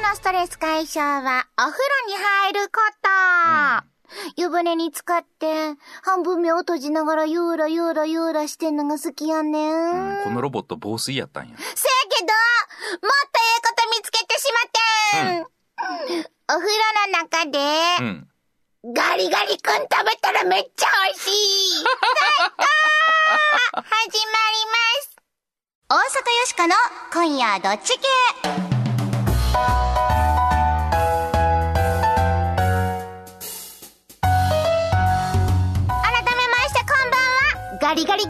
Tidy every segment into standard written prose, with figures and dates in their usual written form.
のストレス解消はお風呂に入ること、湯船に浸かって半分目を閉じながらゆーらゆーらゆーらしてんのが好きやねん、このロボット防水やったんや。せやけどもっとええこと見つけてしまってん、お風呂の中で、ガリガリ君食べたらめっちゃ美味しい最高始まります。大阪よしこの今夜どっち系。改めましてこんばんは、ガリガリガ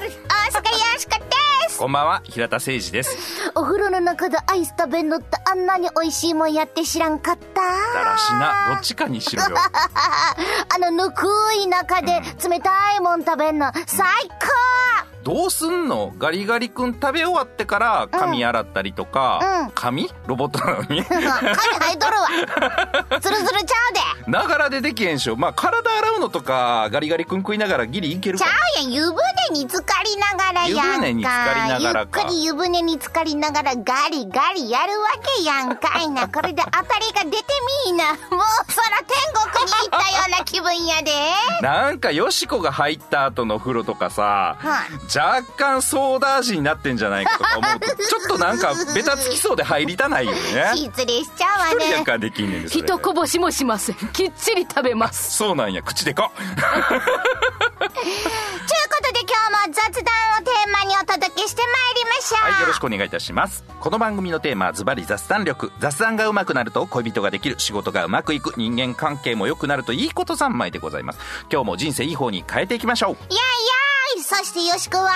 ール大阪よしこです。こんばんは、平田誠二です。お風呂の中でアイス食べんのってあんなに美味しいもんやって知らんかった。だらしな、どっちかにしろよあのぬくい中で冷たいもん食べんの、最高。どうすんの？ガリガリ君食べ終わってから髪洗ったりとか、髪？ロボットなのに髪生えとるわ。ツルツルちゃうで。ながらでできへんしょ。まあ体洗うのとかガリガリ君食いながらギリいけるか。ちゃうやん、湯船に浸かりながらやんか。湯船に浸かりながらか。ゆっくり湯船に浸かりながらガリガリやるわけやんかいな。これで当たりが出てみーな。もうそら天国に行ったような気分やで。なんかよしこが入った後の風呂とかさ、若干ソーダ味になってんじゃないかとか思うとちょっとなんかベタつきそうで入りたないよね失礼しちゃうわね。一人だからできんねんです。一こぼしもしません、きっちり食べます。そうなんや、口でかということで今日も雑談をテーマにお届けしてまいりましょう。はい、よろしくお願いいたします。この番組のテーマはズバリ雑談力。雑談がうまくなると恋人ができる、仕事がうまくいく、人間関係も良くなるといいこと三昧でございます。今日も人生いい方に変えていきましょう。いやいや、そしてよしこは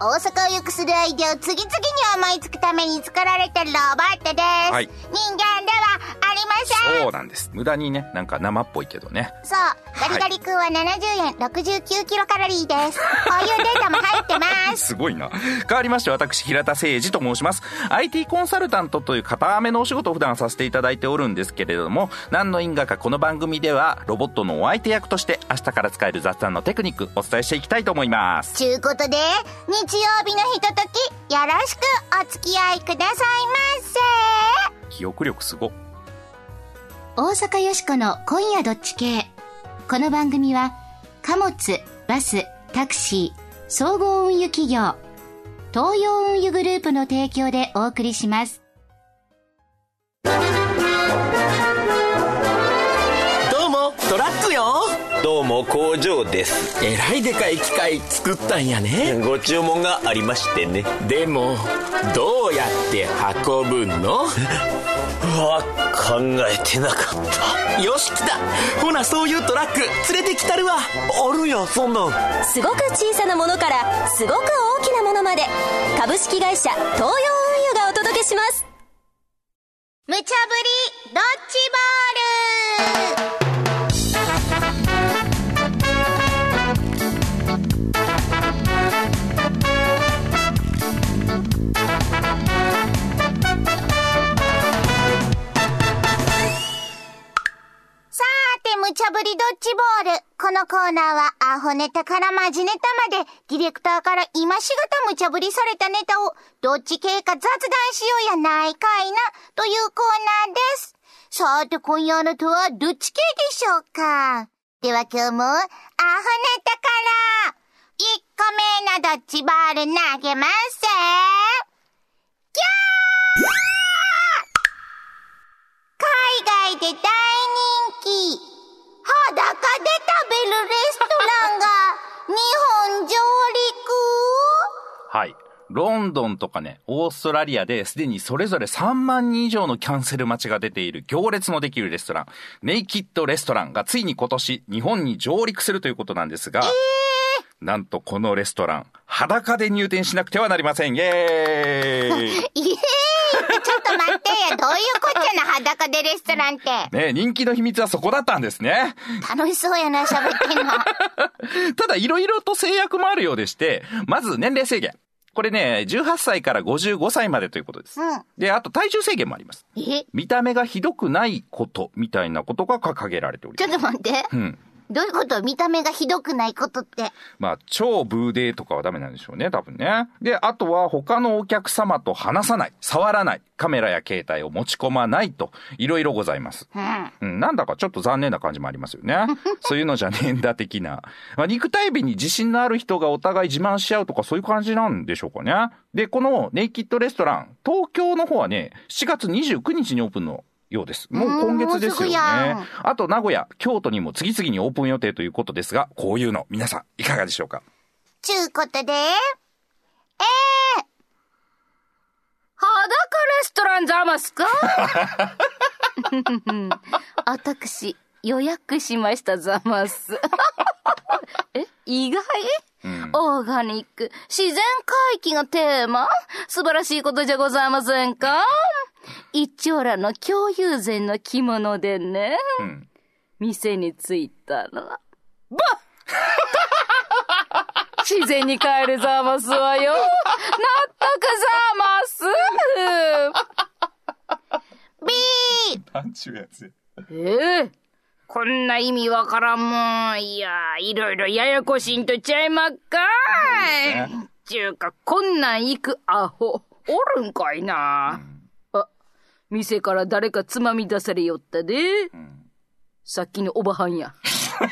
大阪を良くするアイデアを次々に思いつくために作られてるロボットです、人間ではありません。そうなんです。無駄にね、なんか生っぽいけどね。そう、ガリガリ君は70円、69キロカロリーです。こういうデータも入ってますすごいな。変わりまして私、平田誠二と申します。 IT コンサルタントという固めのお仕事を普段させていただいておるんですけれども、何の因果かこの番組ではロボットのお相手役として明日から使える雑談のテクニックお伝えしていきたいと思います。ということで日曜日のひととき、よろしくお付き合いくださいませ。記憶力すご。大阪よしこの今夜どっち系。この番組は貨物・バス・タクシー総合運輸企業東洋運輸グループの提供でお送りします。どうもトラックよ。どうも工場です。えらいでかい機械作ったんやね。ご注文がありましてね。でもどうやって運ぶのうわ、考えてなかった。よし来た。ほなそういうトラック連れてきたるわ。あるやそんなん。すごく小さなものからすごく大きなものまで、株式会社東洋運輸がお届けします。無茶ぶりドッジボール。無茶ぶりドッジボール。このコーナーはアホネタからマジネタまで、ディレクターから今しがた無茶ぶりされたネタをどっち系か雑談しようやないかいなというコーナーです。さて今夜のとはどっち系でしょうか。では今日もアホネタから1個目のドッジボール投げます。海外で大人気裸で食べるレストランが日本上陸。はい、ロンドンとかね、オーストラリアですでにそれぞれ3万人以上のキャンセル待ちが出ている行列のできるレストラン、ネイキッドレストランがついに今年日本に上陸するということなんですが、なんとこのレストラン裸で入店しなくてはなりません。イエーイイエーイちょっと待ってや、どういうこっちゃな、裸でレストランって。ねえ、人気の秘密はそこだったんですね。楽しそうやな、喋ってんの。ただ、いろいろと制約もあるようでして、まず年齢制限。これね、18歳から55歳までということです。で、あと体重制限もあります。見た目がひどくないことみたいなことが掲げられております。ちょっと待って。どういうこと？見た目がひどくないことって。まあ、超ブーデーとかはダメなんでしょうね、多分ね。で、あとは他のお客様と話さない、触らない、カメラや携帯を持ち込まないと、いろいろございます、うんうん。なんだかちょっと残念な感じもありますよね。そういうのじゃねえんだ的な。まあ、肉体美に自信のある人がお互い自慢し合うとかそういう感じなんでしょうかね。で、このネイキッドレストラン、東京の方はね、7月29日にオープンのようです。もう今月ですよね。あと名古屋、京都にも次々にオープン予定ということですが、こういうの皆さんいかがでしょうか。ちゅうことで裸レストランざますか。あたくし予約しましたざます。意外、うん、オーガニック自然回帰がテーマ、素晴らしいことじゃございませんか。一丁羅の共有膳の着物でね、うん、店に着いたらバッ自然に帰るざますわよ。納得ざますビーなんちゅうやつ。こんな意味わからんもん。いやー、いろいろややこしいんとちゃいまっかーい、ね、ちゅうかこんなん行くアホおるんかいな、うん、あ、店から誰かつまみ出されよったで、うん、さっきのおばはんや。ほ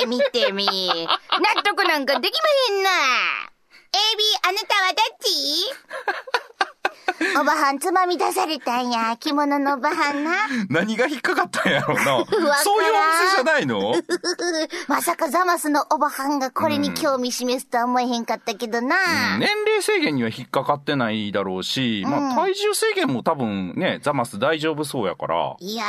れ見てみ、納得なんかできまへんな。 AB あなたはどっち。おばはんつまみ出されたんや、着物のおばはんな。何が引っかかったんやろうな。そういうお店じゃないの。まさかザマスのおばはんがこれに興味示すとは思えへんかったけどな、うん、年齢制限には引っかかってないだろうし、まあ、体重制限も多分ね、ザマス大丈夫そうやから。いや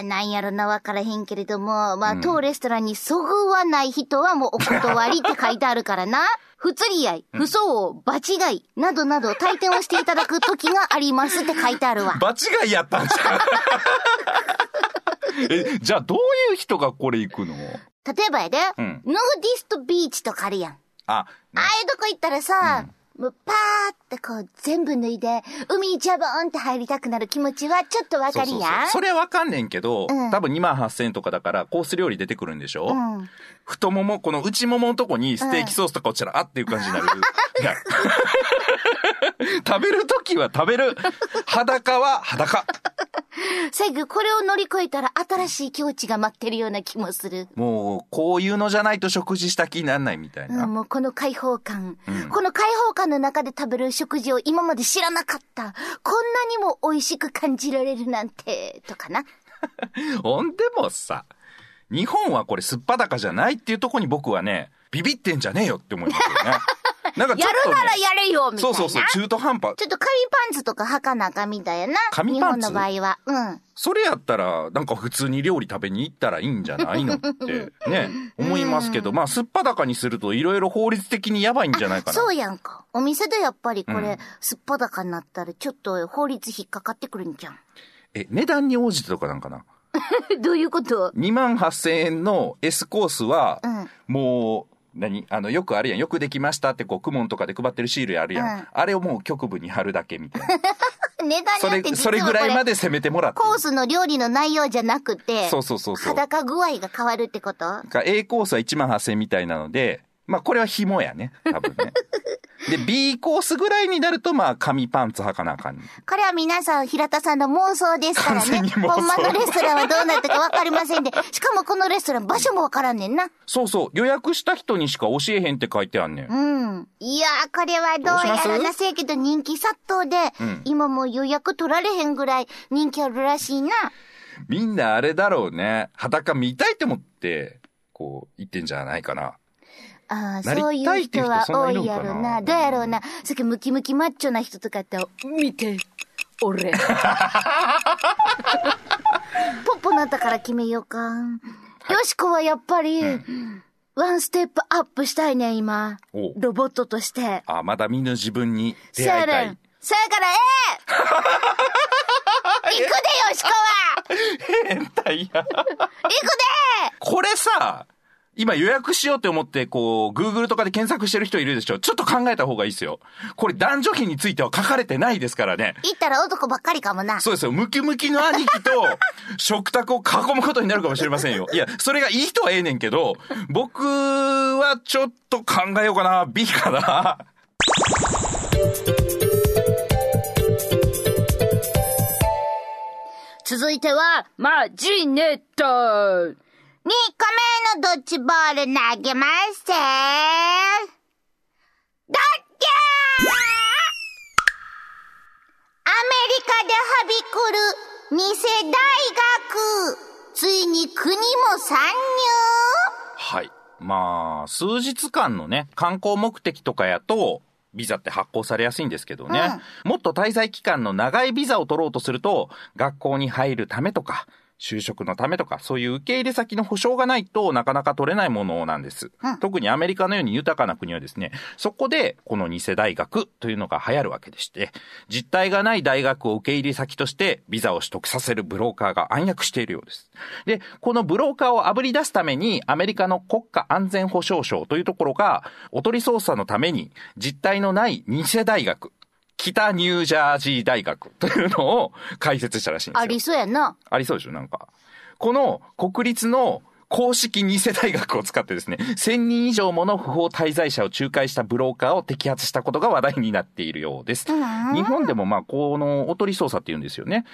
ー、なんやろな、わからへんけれども、まあ、当レストランにそぐわない人はもうお断りって書いてあるからな。不釣り合い、不相応、場違いなどなど退店をしていただく時がありますって書いてあるわ。場違いやったんじゃん。え、じゃあどういう人がこれ行くの？例えばやで、うん、ノーディストビーチとかあるやん。あ、ね、ああいうとこ行ったらさ、うん、もうパーってこう全部脱いで海にジャボーンって入りたくなる気持ちはちょっとわかるやん。それはわかんねんけど、うん、多分28000円とかだからコース料理出てくるんでしょ、うん、太もも、この内もものとこにステーキソースとか落ちたらあっていう感じになる、うん食べるときは食べる、裸は裸。最後これを乗り越えたら新しい境地が待ってるような気もする。もうこういうのじゃないと食事した気にならないみたいな、うん、もうこの開放感、うん、この開放感の中で食べる食事を今まで知らなかった、こんなにも美味しく感じられるなんてとかな。ほんでもさ、日本はこれすっぱだかじゃないっていうところに僕はね、ビビってんじゃねえよって思いますよね。なんかちょっとね、やるならやれよみたいな。そうそうそう、中途半端。ちょっと紙パンツとかはかなあかんみたいな。紙パンツ日本の場合は、うん。それやったらなんか普通に料理食べに行ったらいいんじゃないのってね思いますけど、まあすっぱだかにするといろいろ法律的にやばいんじゃないかな。そうやんか。お店でやっぱりこれ、うん、すっぱだかになったらちょっと法律引っかかってくるんじゃん。え、値段に応じてとかなんかな。どういうこと？28000円の S コースは、うん、もう。何、あのよくあるやん、よくできましたってこうクモンとかで配ってるシールあるやん、うん、あれをもう局部に貼るだけみたいな。値段によってそれぐらいまで攻めてもらって、コースの料理の内容じゃなくて、そうそうそうそう、裸具合が変わるってことか。 A コースは18000円みたいなので、まあこれは紐やね多分ね。で B コースぐらいになると、まあ紙パンツ履かなあかん、ね、これは皆さん平田さんの妄想ですからね。ほんまのレストランはどうなったかわかりませんで、しかもこのレストラン場所もわからんねんな。そうそう、予約した人にしか教えへんって書いてあんねん。うん。いやー、これはどうやらなせえけど人気殺到で、うん、今もう予約取られへんぐらい人気あるらしいな。みんなあれだろうね、裸見たいと思ってこう言ってんじゃないかな。ああ、そういう人は多いやろな。どうやろうな。さっきムキムキマッチョな人とかって、見て、俺。ポッポなったから決めようか。はい、よしこはやっぱり、うん、ワンステップアップしたいね、今。ロボットとして。あ、まだ見ぬ自分に出会いたい。そやから、行くで、よしこは。変態や。行くで。これさ、今予約しようって思ってこう Google とかで検索してる人いるでしょ。ちょっと考えた方がいいですよ。これ男女比については書かれてないですからね。言ったら男ばっかりかもな。そうですよ。ムキムキの兄貴と食卓を囲むことになるかもしれませんよ。いや、それがいい人はええねんけど、僕はちょっと考えようかな。B かな。続いてはマジネット。2個目のドッジボール投げまっせー。ドッキャー。アメリカではびこる偽大学、ついに国も参入。はい。まあ、数日間のね、観光目的とかやと、ビザって発行されやすいんですけどね、うん、もっと滞在期間の長いビザを取ろうとすると、学校に入るためとか、就職のためとか、そういう受け入れ先の保証がないとなかなか取れないものなんです、うん、特にアメリカのように豊かな国はですね、そこでこの偽大学というのが流行るわけでして、実態がない大学を受け入れ先としてビザを取得させるブローカーが暗躍しているようです。で、このブローカーをあぶり出すためにアメリカの国家安全保障省というところがおとり捜査のために実態のない偽大学、北ニュージャージー大学というのを開設したらしいんですよ。ありそうやな。ありそうでしょ、なんか。この国立の公式偽大学を使ってですね、1000人以上もの不法滞在者を仲介したブローカーを摘発したことが話題になっているようです。日本でもまあこのおとり捜査っていうんですよね、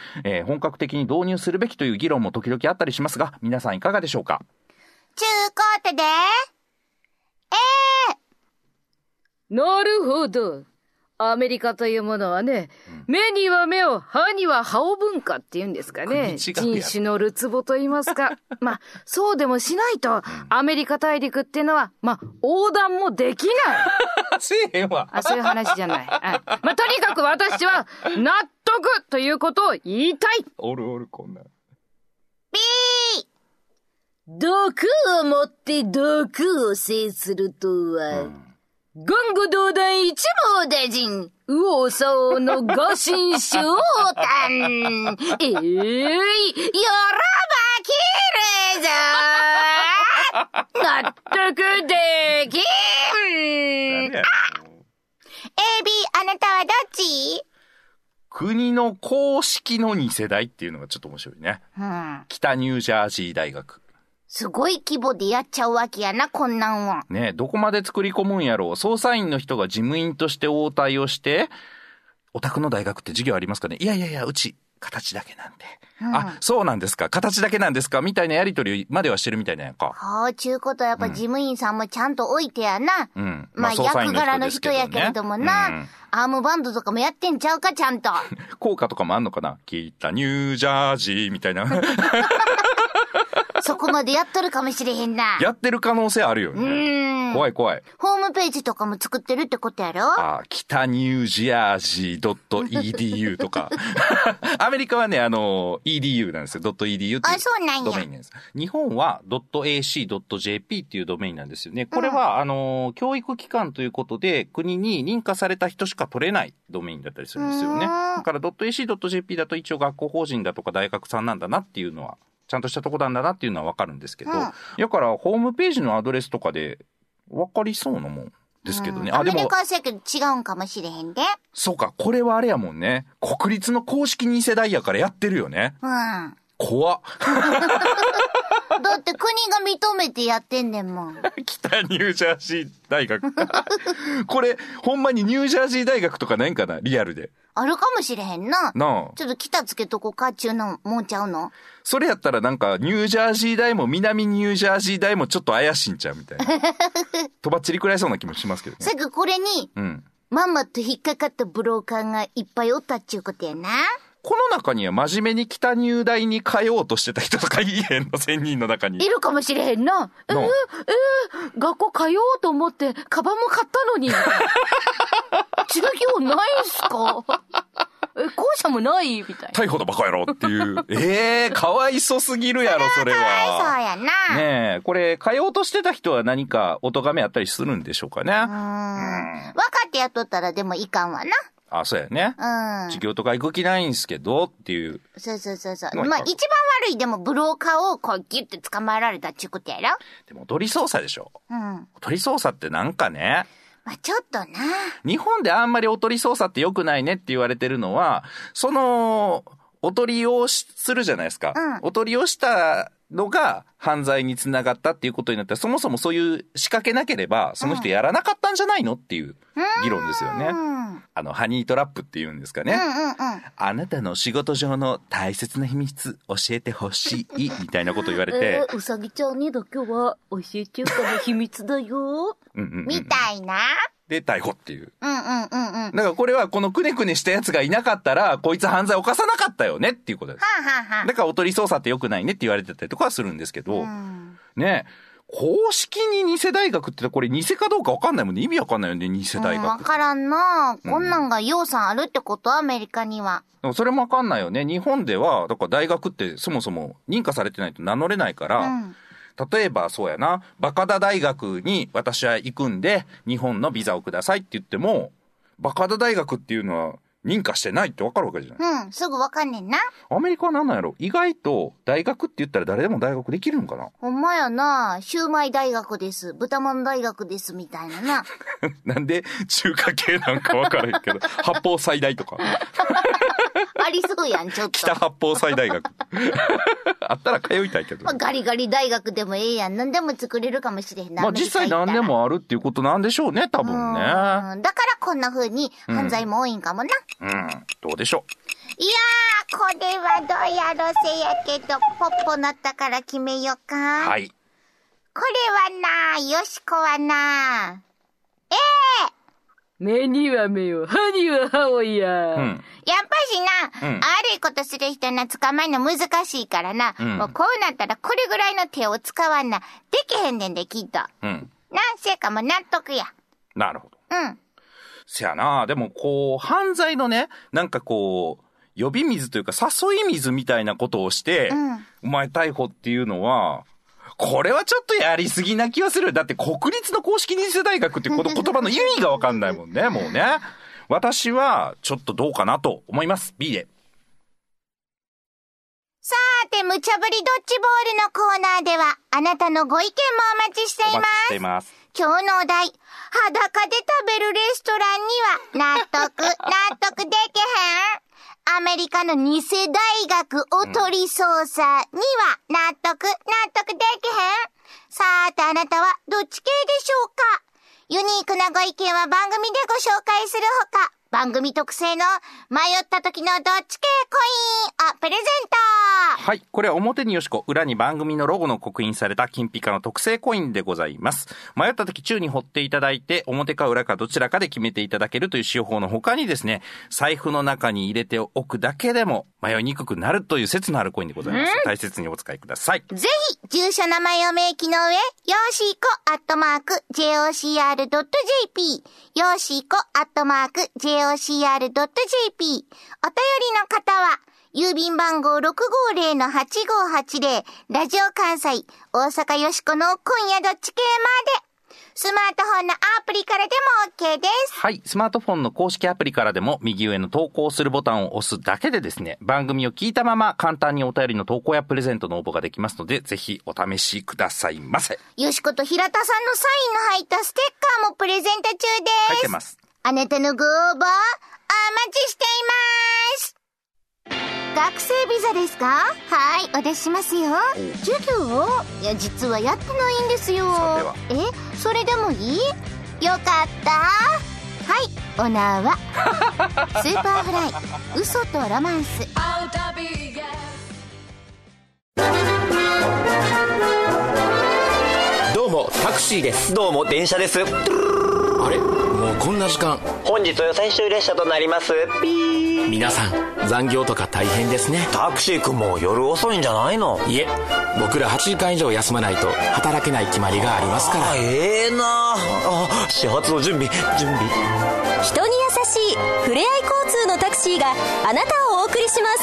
本格的に導入するべきという議論も時々あったりしますが、皆さんいかがでしょうか。中高手で、なるほど。アメリカというものはね、目には目を、歯には歯を文化っていうんですかね。人種のるつぼと言いますか。まあ、そうでもしないと、アメリカ大陸っていうのは、まあ、横断もできない。せえへんわ。あ、そういう話じゃない。はい、まあ、とにかく私は、納得ということを言いたい。おるおる、こんな。ピー！毒をもって毒を制するとは、言語道断一網打尽、右往左往の五神昇誕。ええー、よろばきるぞ。納得できん。AB、 あなたはどっち？国の公式の偽大っていうのがちょっと面白いね、うん、北ニュージャージー大学。すごい規模でやっちゃうわけやな、こんなんは。ねえ、どこまで作り込むんやろう。捜査員の人が事務員として応対をして、お宅の大学って授業ありますかね？いやいやいや、うち、形だけなんで。うん、あ、そうなんですか、形だけなんですか、みたいなやりとりまではしてるみたいなやんか。はあ、ちゅうことはやっぱ事務員さんもちゃんと置いてやな。うん。まあ、役柄の人やけれどもな、うん。アームバンドとかもやってんちゃうか、ちゃんと。効果とかもあんのかな、北ニュージャージーみたいな。そこまでやっとるかもしれへんな。やってる可能性あるよね。怖い怖い。ホームページとかも作ってるってことやろ？ああ、北ニュージャージー .edu とか。アメリカはね、edu なんですよ。.edu っていう。あ、そうなんや。ドメインなんです。日本は .ac.jp っていうドメインなんですよね。これは、教育機関ということで、国に認可された人しか取れないドメインだったりするんですよね。だから .ac.jp だと一応学校法人だとか大学さんなんだなっていうのは、ちゃんとしたとこなんだなっていうのはわかるんですけど、だからホームページのアドレスとかでわかりそうなもんですけどね。あ、でもアメリカはそうやけど違うんかもしれへんで。そうか、これはあれやもんね。国立の公式偽大やからやってるよね。うん。怖っ。だって国が認めてやってんねんもん。北ニュージャージー大学。これほんまにニュージャージー大学とかないんかな、リアルで。あるかもしれへんな。なあ。ちょっと北つけとこかっちゅうのもんちゃうの？それやったらなんかニュージャージー大も南ニュージャージー大もちょっと怪しいんちゃうみたいな。とばっちりくらいそうな気もしますけどね。さっきこれに、まんまと引っかかったブローカーがいっぱいおったっちゅうことやな。この中には真面目に北入大に通おうとしてた人とかいへんの、1000人の中に。いるかもしれへんな。学校通おうと思って、カバンも買ったのに。違う気分ないんすか？校舎もないみたいな。逮捕だバカやろっていう。かわいそすぎるやろ、それは。かわいそうやな。ねえ、これ、通おうとしてた人は何かお咎めあったりするんでしょうかね。わかってやっとったらでもいかんわな。あ、そうやね。うん。授業とか行く気ないんすけどっていう。そうそうそうそう。まあ一番悪いでもブローカーをこうギュッて捕まえられたっちゅうことやろ。でも踊り捜査でしょ。うん。踊り捜査ってなんかね。まあ、ちょっとな。日本であんまりおとり捜査って良くないねって言われてるのは、その、おとりをするじゃないですか。うん、おとりをしたのが犯罪につながったっていうことになったら、そもそもそういう仕掛けなければ、その人やらなかったんじゃないのっていう議論ですよね。うん、ハニートラップっていうんですかね。うんうんうん、あなたの仕事上の大切な秘密教えてほしい、みたいなこと言われて。うさぎちゃんにだけは教えちゃうから秘密だよ。うんうんうん、みたいな。で、逮捕っていう。うんうんうんうん。だからこれはこのくねくねしたやつがいなかったら、こいつ犯罪を犯さなかったよねっていうことです。はあはあはあ、だからおとり捜査って良くないねって言われてたりとかはするんですけど、うん、ね、公式に偽大学ってこれ偽かどうか分かんないもんね。意味分かんないよね、偽大学。分からんな。こんなんが要素あるってことは、アメリカには。でもそれも分かんないよね。日本では、だから大学ってそもそも認可されてないと名乗れないから、うん例えばそうやな、バカダ大学に私は行くんで、日本のビザをくださいって言っても、バカダ大学っていうのは認可してないって分かるわけじゃない。うん、すぐ分かんねんな。アメリカは何なんやろ？意外と大学って言ったら誰でも大学できるんかな？ほんまやな、シューマイ大学です、豚まん大学ですみたいなな。なんで中華系なんか分からへんけど、八方斎大とか。ありそうやん、ちょっと。北八方斎大学。あったら通いたいけど、まあ。ガリガリ大学でもええやん。何でも作れるかもしれへんな。まあ実際何でもあるっていうことなんでしょうね、多分ね。だからこんな風に犯罪も多いんかもな。うん、うん、どうでしょう。いやー、これはどうやろせやけど、ポッポなったから決めようか。はい。これはな、よしこはな、ええー目には目を、歯には歯をや。うん、やっぱしな、うん、悪いことする人な捕まえるの難しいからな、うん、もうこうなったらこれぐらいの手を使わんな、できへんねんで、きっと。うん。な、せいかも納得や。なるほど。うん。せやな、でもこう、犯罪のね、なんかこう、呼び水というか誘い水みたいなことをして、うん、お前逮捕っていうのは、これはちょっとやりすぎな気がする。だって国立の公式認定大学ってこの言葉の意味がわかんないもんね、もうね。私はちょっとどうかなと思います。B で。さーて、無茶ぶりドッジボールのコーナーでは、あなたのご意見もお待ちしています。お待ちしています。今日のお題、裸で食べるレストランには納得できへん。アメリカの偽大学おとり捜査には納得できへん。さてあなたはどっち系でしょうか。ユニークなご意見は番組でご紹介するほか、番組特製の迷った時のどっち系コインをプレゼント。はい、これは表によしこ、裏に番組のロゴの刻印された金ピカの特製コインでございます。迷った時宙に掘っていただいて、表か裏かどちらかで決めていただけるという使用法の他にですね、財布の中に入れておくだけでも迷いにくくなるという説のあるコインでございます。大切にお使いください。ぜひ住所名前を明記の上、よしいこ@jocr.jp、 よしいこ@jocr.jp OCR.jp お便りの方は郵便番号 650-8580 ラジオ関西大阪よしこの今夜どっち系まで。スマートフォンのアプリからでも OK です。はい。スマートフォンの公式アプリからでも、右上の投稿するボタンを押すだけでですね、番組を聞いたまま簡単にお便りの投稿やプレゼントの応募ができますので、ぜひお試しくださいませ。よしこと平田さんのサインの入ったステッカーもプレゼント中です。書いてます。あなたのご応募お待ちしています。学生ビザですか？はい、お出ししますよ。授業？いや、実はやってないんですよ。え、それでもいい？よかった。はい、オナーはスーパーフライ、嘘とロマンス。どうもタクシーです。どうも電車です。あれ、もうこんな時間。本日は最終列車となります。ピー。皆さん残業とか大変ですね。タクシー君も夜遅いんじゃないの？いえ、僕ら8時間以上休まないと働けない決まりがありますから。ええー、なあ。始発の準備。人に優しいふれあい交通のタクシーがあなたをお送りします。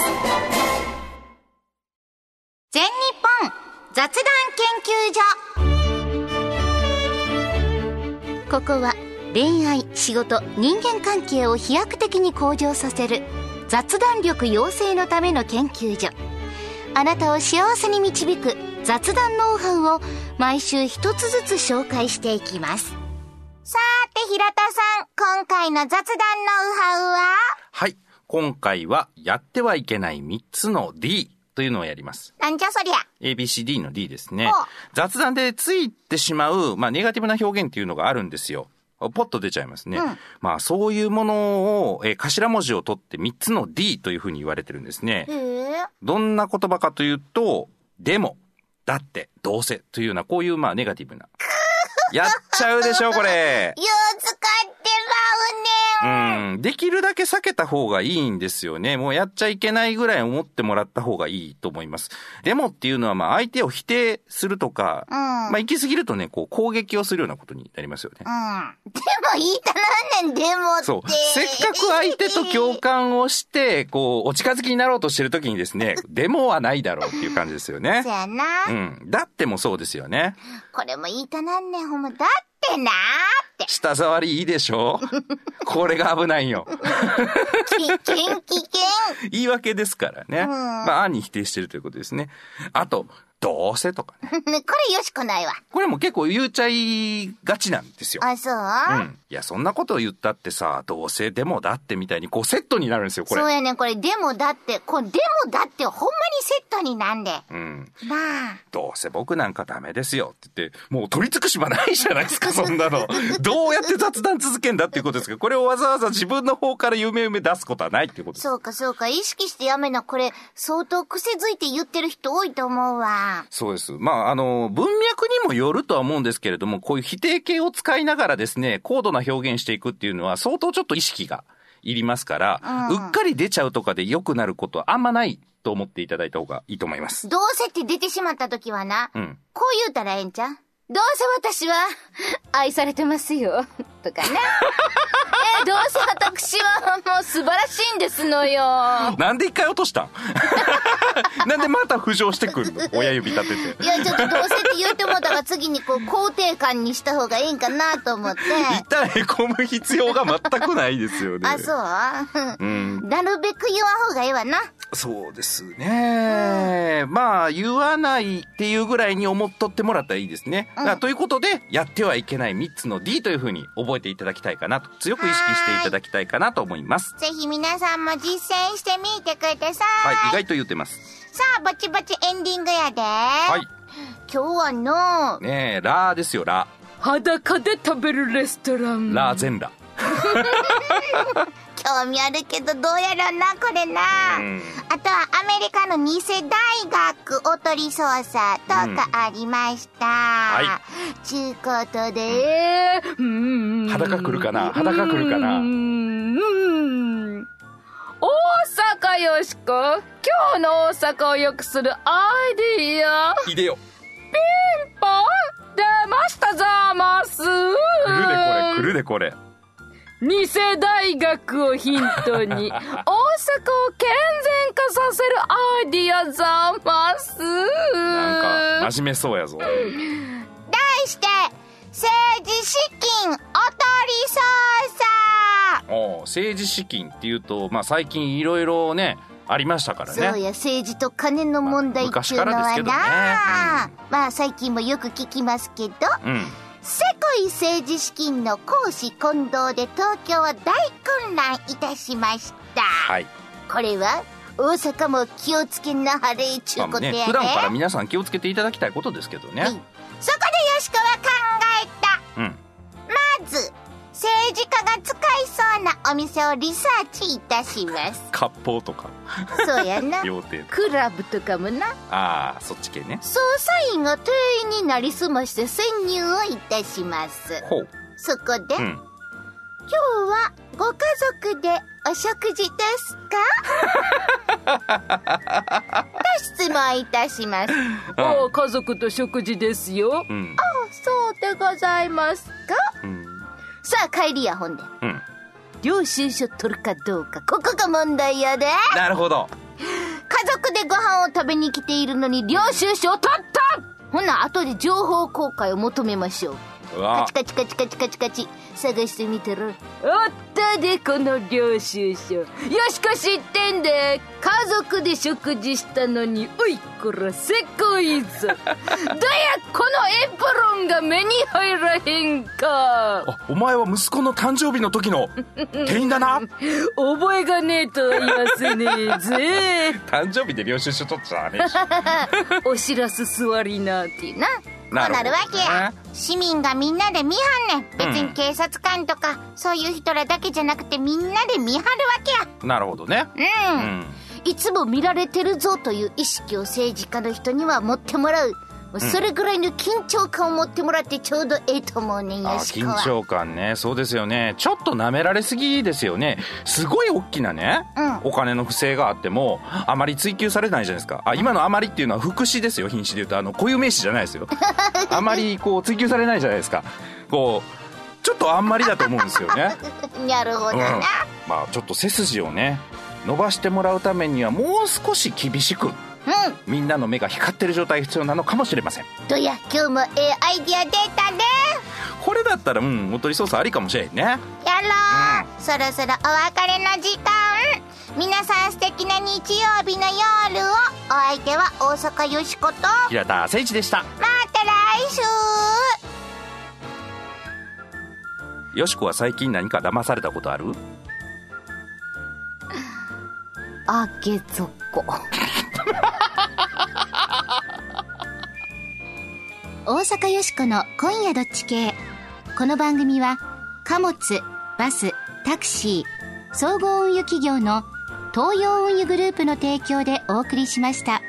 全日本雑談研究所。ここは恋愛、仕事、人間関係を飛躍的に向上させる雑談力養成のための研究所。あなたを幸せに導く雑談ノウハウを毎週一つずつ紹介していきます。さーて平田さん、今回の雑談ノウハウは？はい、今回はやってはいけない3つの D というのをやります。なんじゃそりゃ。 ABCD の D ですね。雑談でついてしまう、ネガティブな表現っていうのがあるんですよ。ポッと出ちゃいますね。そういうものを、頭文字を取って3つの D というふうに言われてるんですね。どんな言葉かというと、でも、だって、どうせというような、こういうネガティブな。やっちゃうでしょこれ。よう使ってまうね。できるだけ避けた方がいいんですよね。もうやっちゃいけないぐらい思ってもらった方がいいと思います。でもっていうのは相手を否定するとか、行き過ぎるとね、こう攻撃をするようなことになりますよね。でも言いたなんねん、でもって。そう。せっかく相手と共感をして、こうお近づきになろうとしてるときにですね、でもはないだろうっていう感じですよね。そうやな。だってもそうですよね。これも言いたなんねん。だってなーって舌触りいいでしょこれが危ないよ危険危険言い訳ですからね。案に否定してるということですね。あとどうせとかねこれよしこないわ。これも結構言っちゃいがちなんですよ。あ、そう？いや、そんなことを言ったってさ、どうせでもだってみたいにこうセットになるんですよ、これ。そうやねん、これでもだって、これでもだってほんまにセットになんで。どうせ僕なんかダメですよって言って、もう取り尽くしはないじゃないですか、そんなの。どうやって雑談続けんだっていうことですけど、これをわざわざ自分の方から夢夢出すことはないっていうことです。そうかそうか、意識してやめな、これ相当癖づいて言ってる人多いと思うわ。そうです。文脈にもよるとは思うんですけれども、こういう否定形を使いながらですね、高度な表現していくっていうのは相当ちょっと意識がいりますから、うっかり出ちゃうとかで良くなることはあんまないと思っていただいた方がいいと思います。どうせって出てしまった時はな、こう言うたらええんちゃう？どうせ私は愛されてますよとかねどうせ私はもう素晴らしいんですのよ。なんで一回落としたんなんでまた浮上してくるの親指立てて。いや、ちょっとどうせって言ってもだから次にこう肯定感にした方がいいんかなと思って一旦へこむ必要が全くないですよねあ、そう、なるべく言わん方がいいわな。そうですね、言わないっていうぐらいに思っとってもらったらいいですね。ということで、やってはいけない3つの D というふうに覚えていただきたいかなと、強く意識していただきたいかなと思います。ぜひ皆さんも実践してみてください。はい、意外と言ってます。さあ、ぼちぼちエンディングやで。はい。今日はのねえ、ラーですよ、ラ。裸で食べるレストラン。ラー全ラ。興味あるけどどうやらな、これな。あとはアメリカの偽大学おとり捜査とかありました。はい。ちゅうことで、裸来るかな、裸来るかな。大阪よしこ、今日の大阪を良くするアイディア。いでよ。ピンポン出ましたざます。来るでこれ、来るでこれ。偽大学をヒントに大阪を健全化させるアイディアざますなんか真面目そうやぞ。題して、政治資金おとり捜査。政治資金っていうと、最近いろいろねありましたからね。そうや、政治と金の問題っていうのはな、最近もよく聞きますけど、世界政治資金の公私混同で東京は大混乱いたしました。はい。これは大阪も気をつけなはれちゅうことやね。普段から皆さん気をつけていただきたいことですけどね。はい、そこでよしこは考えた。まず政治家が使いそうなお店をリサーチいたします。割烹とか。そうやな。料亭。クラブとかもな。ああ、そっち系ね。捜査員が店員になりすまして潜入をいたします。ほう。そこで、今日はご家族でお食事ですか？と質問いたします。お家族と食事ですよ。ああ、そうでございますか。さあ帰りや、ほんで、領収書取るかどうか、ここが問題やで。なるほど。家族でご飯を食べに来ているのに領収書を取った。ほな後で情報公開を求めましょう。カチカチカチカチカチカチ探してみたらあったで、この領収書。よしか知ってんで、家族で食事したのにおいこらせこいぞだやこのエプロンが目に入らへんか。あ、お前は息子の誕生日の時の店員だな覚えがねえとは言わせねえぜ誕生日で領収書取っちゃねえしおしらす座りなってな。なるわけや、市民がみんなで見張んねん。別に警察官とか、そういう人らだけじゃなくてみんなで見張るわけや。なるほどね。いつも見られてるぞという意識を政治家の人には持ってもらう。それぐらいの緊張感を持ってもらってちょうどええと思うねん。よしこは緊張感ね。そうですよね。ちょっと舐められすぎですよね。すごい大きなね、お金の不正があってもあまり追及されないじゃないですか。あ、今のあまりっていうのは副詞ですよ。品詞で言うと固有名詞じゃないですよあまりこう追及されないじゃないですか。こうちょっとあんまりだと思うんですよねなるほどな、まあちょっと背筋をね伸ばしてもらうためにはもう少し厳しく、みんなの目が光ってる状態必要なのかもしれません。どや今日もアイディア出たね。これだったらおとり捜査ありかもしれんね。やろう、そろそろお別れの時間。皆さん素敵な日曜日の夜を。お相手は大阪よしこと平田誠一でした。また来週。よしこは最近何か騙されたことある？あけぞこ大阪よしこの今夜どっち系。この番組は貨物、バス、タクシー、総合運輸企業の東洋運輸グループの提供でお送りしました。